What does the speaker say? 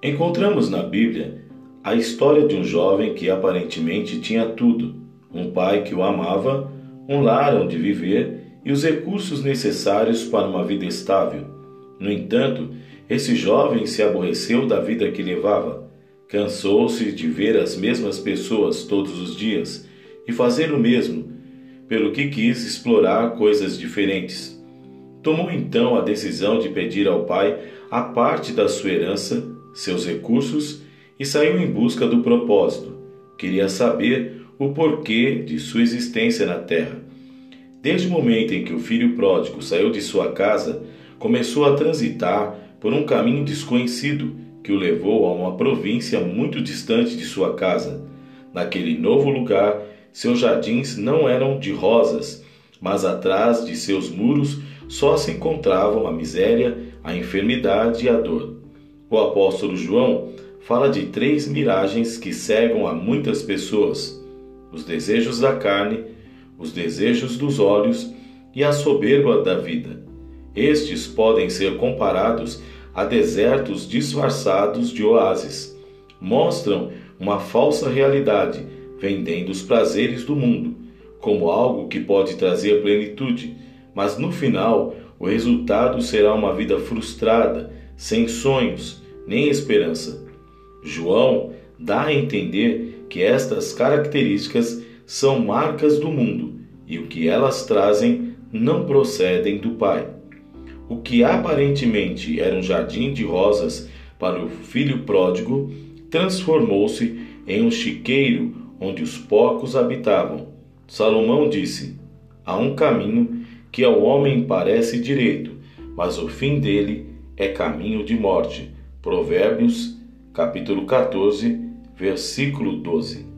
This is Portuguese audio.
Encontramos na Bíblia a história de um jovem que aparentemente tinha tudo, um pai que o amava, um lar onde viver e os recursos necessários para uma vida estável. No entanto, esse jovem se aborreceu da vida que levava, cansou-se de ver as mesmas pessoas todos os dias e fazer o mesmo, pelo que quis explorar coisas diferentes. Tomou então a decisão de pedir ao pai a parte da sua herança, seus recursos, e saiu em busca do propósito. Queria saber o porquê de sua existência na terra. Desde o momento em que o filho pródigo saiu de sua casa, começou a transitar por um caminho desconhecido que o levou a uma província muito distante de sua casa. Naquele novo lugar, seus jardins não eram de rosas, mas atrás de seus muros só se encontravam a miséria, a enfermidade e a dor. O apóstolo João fala de três miragens que cegam a muitas pessoas: os desejos da carne, os desejos dos olhos e a soberba da vida. Estes podem ser comparados a desertos disfarçados de oásis. Mostram uma falsa realidade, vendendo os prazeres do mundo como algo que pode trazer plenitude, mas no final o resultado será uma vida frustrada, sem sonhos nem esperança. João dá a entender que estas características são marcas do mundo e o que elas trazem não procedem do Pai. O que aparentemente era um jardim de rosas para o filho pródigo transformou-se em um chiqueiro onde os porcos habitavam. Salomão disse: há um caminho que ao homem parece direito, mas o fim dele é caminho de morte. Provérbios, capítulo 14, versículo 12.